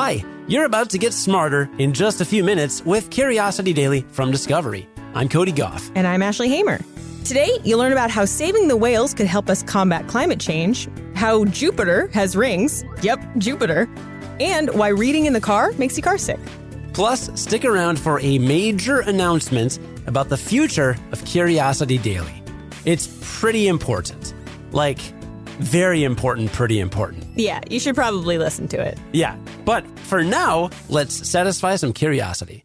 Hi, you're about to get smarter in just a few minutes with Curiosity Daily from Discovery. I'm Cody Gough. And I'm Ashley Hamer. Today, you'll learn about how saving the whales could help us combat climate change, how Jupiter has rings, yep, Jupiter, and why reading in the car makes you carsick. Plus, stick around for a major announcement about the future of Curiosity Daily. It's pretty important. Like, very important, pretty important. Yeah, you should probably listen to it. Yeah, but for now, let's satisfy some curiosity.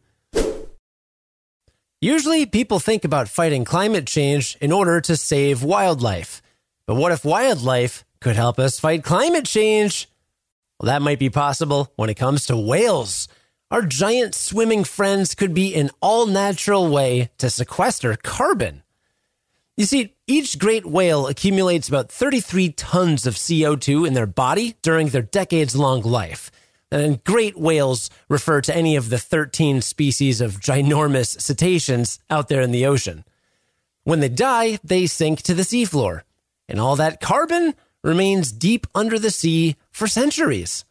Usually, people think about fighting climate change in order to save wildlife. But what if wildlife could help us fight climate change? Well, that might be possible when it comes to whales. Our giant swimming friends could be an all-natural way to sequester carbon. You see, each great whale accumulates about 33 tons of CO2 in their body during their decades-long life. And great whales refer to any of the 13 species of ginormous cetaceans out there in the ocean. When they die, they sink to the seafloor, and all that carbon remains deep under the sea for centuries.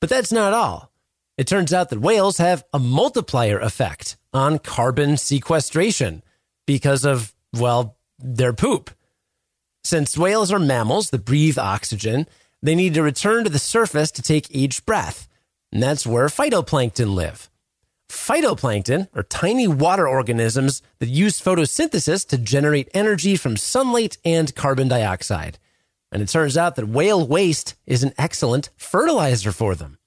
But that's not all. It turns out that whales have a multiplier effect on carbon sequestration because of, well, their poop. Since whales are mammals that breathe oxygen, they need to return to the surface to take each breath. And that's where phytoplankton live. Phytoplankton are tiny water organisms that use photosynthesis to generate energy from sunlight and carbon dioxide. And it turns out that whale waste is an excellent fertilizer for them.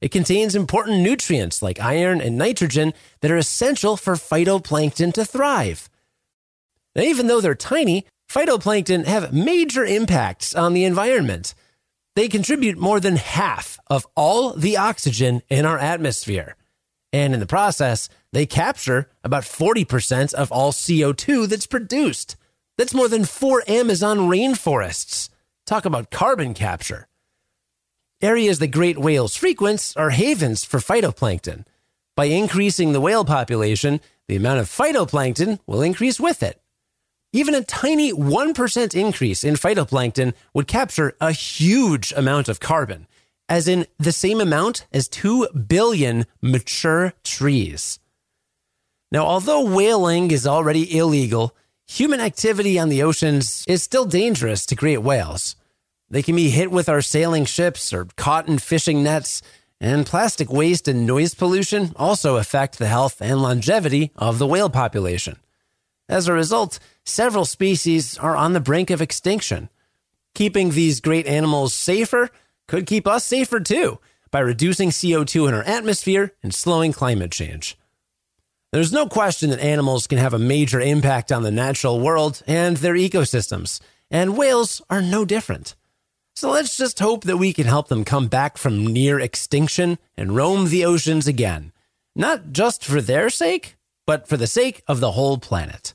It contains important nutrients like iron and nitrogen that are essential for phytoplankton to thrive. Now, even though they're tiny, phytoplankton have major impacts on the environment. They contribute more than half of all the oxygen in our atmosphere. And in the process, they capture about 40% of all CO2 that's produced. That's more than 4 Amazon rainforests. Talk about carbon capture. Areas that great whales frequent are havens for phytoplankton. By increasing the whale population, the amount of phytoplankton will increase with it. Even a tiny 1% increase in phytoplankton would capture a huge amount of carbon, as in the same amount as 2 billion mature trees. Now, although whaling is already illegal, human activity on the oceans is still dangerous to great whales. They can be hit with our sailing ships or caught in fishing nets, and plastic waste and noise pollution also affect the health and longevity of the whale population. As a result, several species are on the brink of extinction. Keeping these great animals safer could keep us safer too, by reducing CO2 in our atmosphere and slowing climate change. There's no question that animals can have a major impact on the natural world and their ecosystems, and whales are no different. So let's just hope that we can help them come back from near extinction and roam the oceans again. Not just for their sake, but for the sake of the whole planet.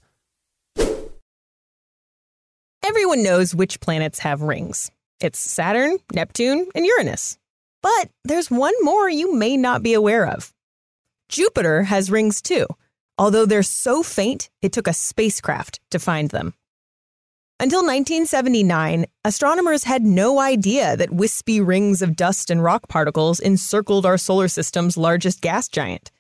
Everyone knows which planets have rings. It's Saturn, Neptune, and Uranus. But there's one more you may not be aware of. Jupiter has rings too, although they're so faint it took a spacecraft to find them. Until 1979, astronomers had no idea that wispy rings of dust and rock particles encircled our solar system's largest gas giant.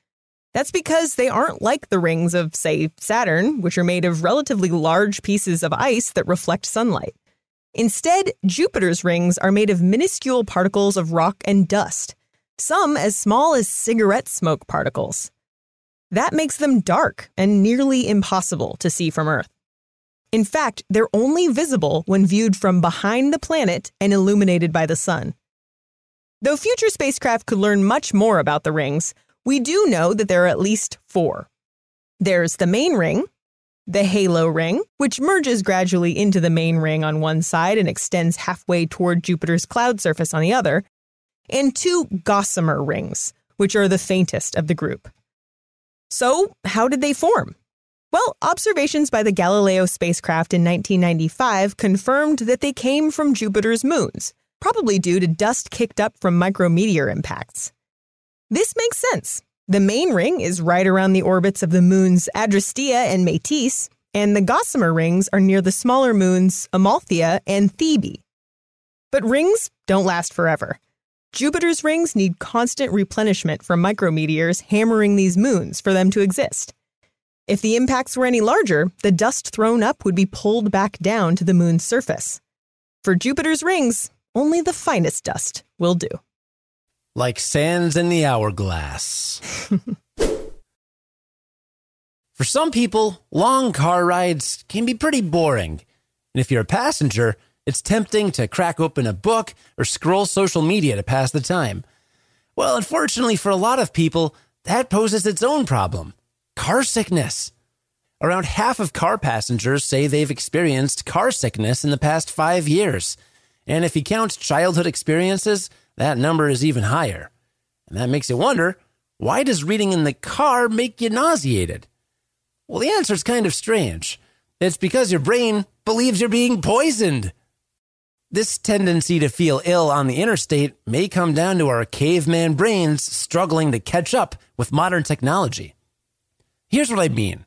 That's because they aren't like the rings of, say, Saturn, which are made of relatively large pieces of ice that reflect sunlight. Instead, Jupiter's rings are made of minuscule particles of rock and dust, some as small as cigarette smoke particles. That makes them dark and nearly impossible to see from Earth. In fact, they're only visible when viewed from behind the planet and illuminated by the sun. Though future spacecraft could learn much more about the rings, we do know that there are at least 4. There's the main ring, the halo ring, which merges gradually into the main ring on one side and extends halfway toward Jupiter's cloud surface on the other, and 2 gossamer rings, which are the faintest of the group. So, how did they form? Well, observations by the Galileo spacecraft in 1995 confirmed that they came from Jupiter's moons, probably due to dust kicked up from micrometeor impacts. This makes sense. The main ring is right around the orbits of the moons Adrastea and Metis, and the gossamer rings are near the smaller moons Amalthea and Thebe. But rings don't last forever. Jupiter's rings need constant replenishment from micrometeors hammering these moons for them to exist. If the impacts were any larger, the dust thrown up would be pulled back down to the moon's surface. For Jupiter's rings, only the finest dust will do. Like sands in the hourglass. For some people, long car rides can be pretty boring. And if you're a passenger, it's tempting to crack open a book or scroll social media to pass the time. Well, unfortunately for a lot of people, that poses its own problem. Car sickness. Around half of car passengers say they've experienced car sickness in the past 5 years. And if you count childhood experiences, that number is even higher. And that makes you wonder, why does reading in the car make you nauseated? Well, the answer is kind of strange. It's because your brain believes you're being poisoned. This tendency to feel ill on the interstate may come down to our caveman brains struggling to catch up with modern technology. Here's what I mean.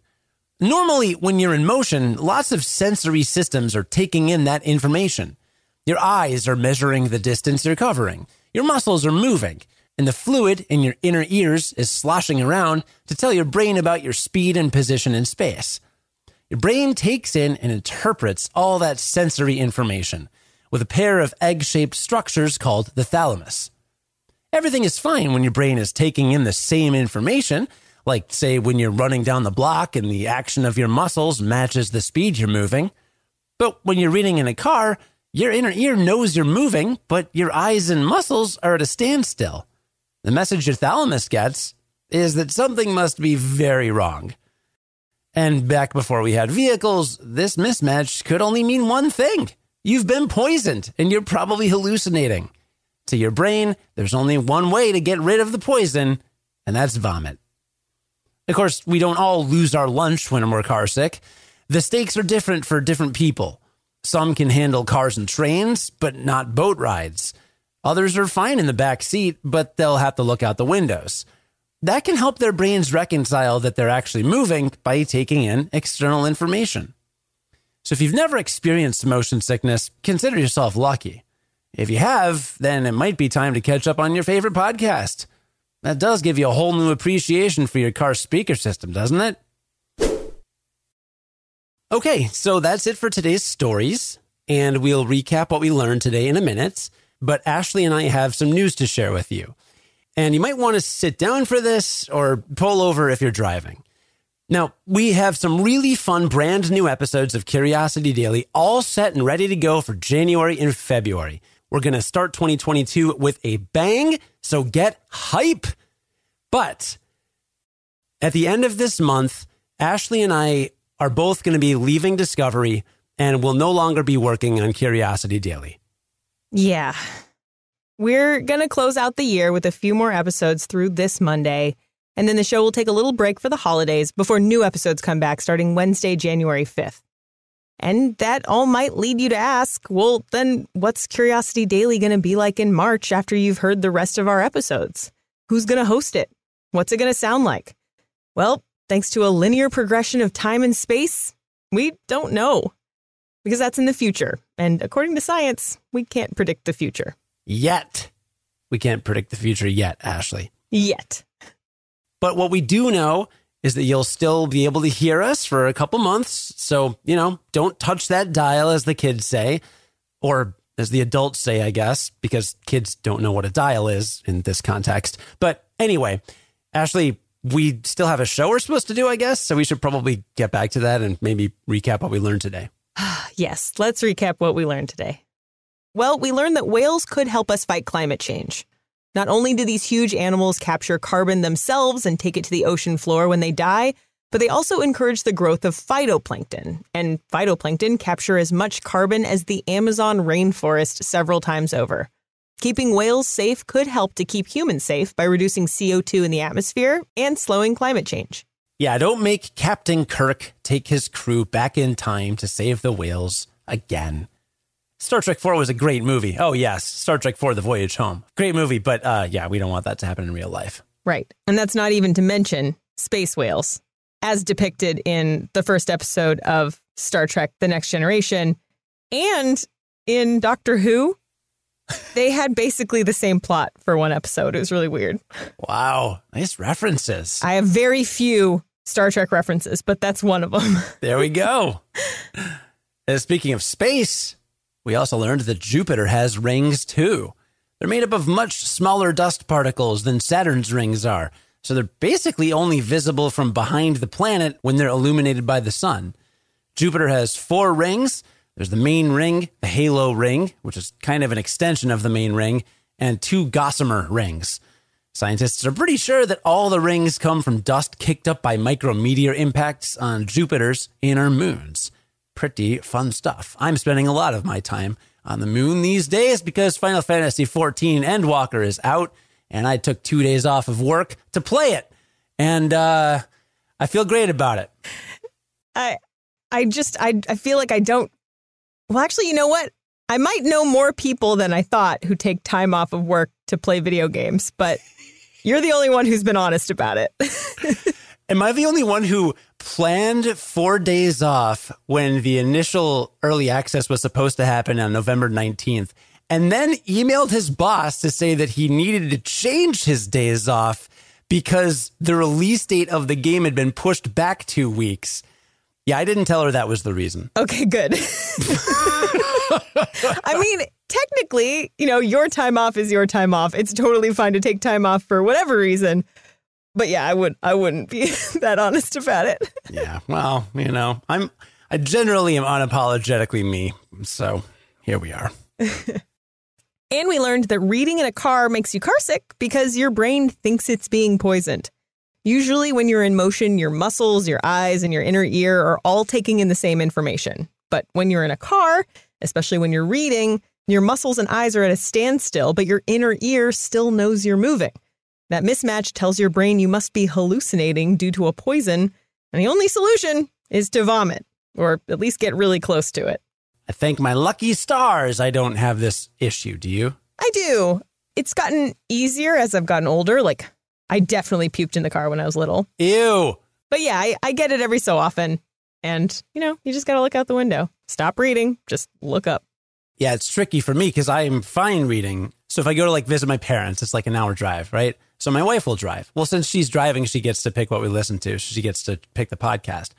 Normally, when you're in motion, lots of sensory systems are taking in that information. Your eyes are measuring the distance you're covering. Your muscles are moving. And the fluid in your inner ears is sloshing around to tell your brain about your speed and position in space. Your brain takes in and interprets all that sensory information with a pair of egg-shaped structures called the thalamus. Everything is fine when your brain is taking in the same information, like, say, when you're running down the block and the action of your muscles matches the speed you're moving. But when you're reading in a car, your inner ear knows you're moving, but your eyes and muscles are at a standstill. The message your thalamus gets is that something must be very wrong. And back before we had vehicles, this mismatch could only mean one thing. You've been poisoned, and you're probably hallucinating. To your brain, there's only one way to get rid of the poison, and that's vomit. Of course, we don't all lose our lunch when we're carsick. The stakes are different for different people. Some can handle cars and trains, but not boat rides. Others are fine in the back seat, but they'll have to look out the windows. That can help their brains reconcile that they're actually moving by taking in external information. So if you've never experienced motion sickness, consider yourself lucky. If you have, then it might be time to catch up on your favorite podcast. That does give you a whole new appreciation for your car speaker system, doesn't it? Okay, so that's it for today's stories, and we'll recap what we learned today in a minute, but Ashley and I have some news to share with you. And you might want to sit down for this or pull over if you're driving. Now, we have some really fun brand new episodes of Curiosity Daily all set and ready to go for January and February. We're going to start 2022 with a bang, so get hype. But at the end of this month, Ashley and I are both going to be leaving Discovery and will no longer be working on Curiosity Daily. Yeah. We're going to close out the year with a few more episodes through this Monday. And then the show will take a little break for the holidays before new episodes come back starting Wednesday, January 5th. And that all might lead you to ask, well, then what's Curiosity Daily going to be like in March after you've heard the rest of our episodes? Who's going to host it? What's it going to sound like? Well, thanks to a linear progression of time and space, we don't know. Because that's in the future. And according to science, we can't predict the future. Yet. We can't predict the future yet, Ashley. Yet. But what we do know is that you'll still be able to hear us for a couple months. So, don't touch that dial, as the kids say, or as the adults say, I guess, because kids don't know what a dial is in this context. But anyway, Ashley, we still have a show we're supposed to do, I guess. So we should probably get back to that and maybe recap what we learned today. Yes, let's recap what we learned today. Well, we learned that whales could help us fight climate change. Not only do these huge animals capture carbon themselves and take it to the ocean floor when they die, but they also encourage the growth of phytoplankton. And phytoplankton capture as much carbon as the Amazon rainforest several times over. Keeping whales safe could help to keep humans safe by reducing CO2 in the atmosphere and slowing climate change. Yeah, don't make Captain Kirk take his crew back in time to save the whales again. Star Trek IV was a great movie. Oh, yes. Star Trek IV The Voyage Home. Great movie. But we don't want that to happen in real life. Right. And that's not even to mention space whales, as depicted in the first episode of Star Trek The Next Generation and in Doctor Who. They had basically the same plot for one episode. It was really weird. Wow. Nice references. I have very few Star Trek references, but that's one of them. There we go. And speaking of space, we also learned that Jupiter has rings too. They're made up of much smaller dust particles than Saturn's rings are. So they're basically only visible from behind the planet when they're illuminated by the sun. Jupiter has 4 rings. There's the main ring, the halo ring, which is kind of an extension of the main ring, and 2 gossamer rings. Scientists are pretty sure that all the rings come from dust kicked up by micrometeor impacts on Jupiter's inner moons. Pretty fun stuff. I'm spending a lot of my time on the moon these days because Final Fantasy XIV Endwalker is out, and I took 2 days off of work to play it. And I feel great about it. I feel like I don't. Well, actually, you know what? I might know more people than I thought who take time off of work to play video games, but you're the only one who's been honest about it. Am I the only one who planned 4 days off when the initial early access was supposed to happen on November 19th, and then emailed his boss to say that he needed to change his days off because the release date of the game had been pushed back 2 weeks? Yeah, I didn't tell her that was the reason. Okay, good. I mean, technically, you know, your time off is your time off. It's totally fine to take time off for whatever reason. But yeah, I wouldn't be that honest about it. Yeah, well, you know, I generally am unapologetically me. So here we are. And we learned that reading in a car makes you carsick because your brain thinks it's being poisoned. Usually when you're in motion, your muscles, your eyes, and your inner ear are all taking in the same information. But when you're in a car, especially when you're reading, your muscles and eyes are at a standstill, but your inner ear still knows you're moving. That mismatch tells your brain you must be hallucinating due to a poison, and the only solution is to vomit, or at least get really close to it. I thank my lucky stars I don't have this issue, do you? I do. It's gotten easier as I've gotten older, like I definitely puked in the car when I was little. Ew. But yeah, I get it every so often. And, you know, you just got to look out the window. Stop reading. Just look up. Yeah, it's tricky for me because I am fine reading. So if I go to like visit my parents, it's like an hour drive, right? So my wife will drive. Well, since she's driving, she gets to pick what we listen to. She gets to pick the podcast.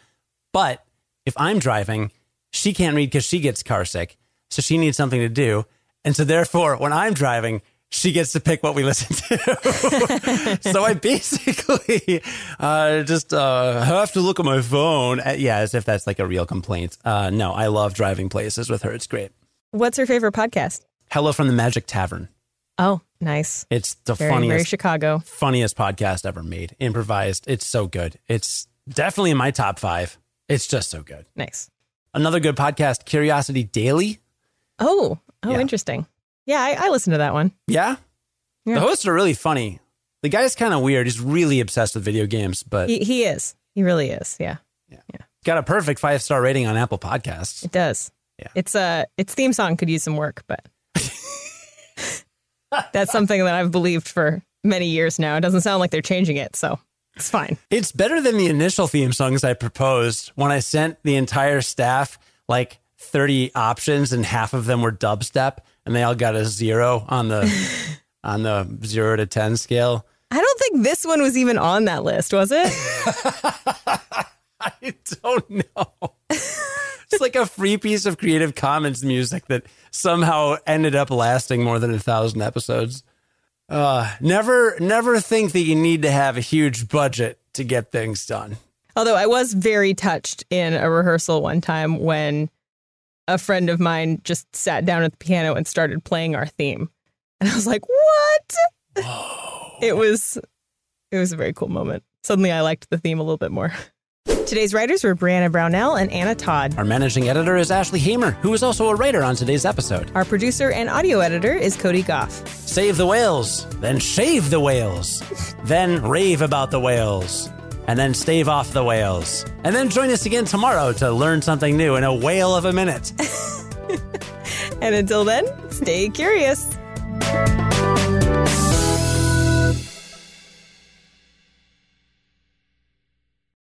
But if I'm driving, she can't read because she gets carsick. So she needs something to do. And so therefore, when I'm driving, she gets to pick what we listen to. So I basically just have to look at my phone. Yeah, as if that's like a real complaint. No, I love driving places with her. It's great. What's her favorite podcast? Hello from the Magic Tavern. Oh, nice. It's the funniest podcast ever made. Improvised. It's so good. It's definitely in my top 5. It's just so good. Nice. Another good podcast, Curiosity Daily. Oh, yeah. Interesting. Yeah, I listened to that one. Yeah. The hosts are really funny. The guy's kind of weird. He's really obsessed with video games, but he is. He really is. Yeah. Got a perfect 5-star rating on Apple Podcasts. It does. Yeah. Its theme song could use some work, but that's something that I've believed for many years now. It doesn't sound like they're changing it, so it's fine. It's better than the initial theme songs I proposed when I sent the entire staff like 30 options and half of them were dubstep. And they all got a 0 on the 0 to 10 scale. I don't think this one was even on that list, was it? I don't know. It's like a free piece of Creative Commons music that somehow ended up lasting more than 1,000 episodes. Never think that you need to have a huge budget to get things done. Although I was very touched in a rehearsal one time when a friend of mine just sat down at the piano and started playing our theme. And I was like, what? Whoa. It was a very cool moment. Suddenly I liked the theme a little bit more. Today's writers were Brianna Brownell and Anna Todd. Our managing editor is Ashley Hamer, who is also a writer on today's episode. Our producer and audio editor is Cody Gough. Save the whales, then shave the whales, then rave about the whales. And then stave off the whales. And then join us again tomorrow to learn something new in a whale of a minute. And until then, stay curious.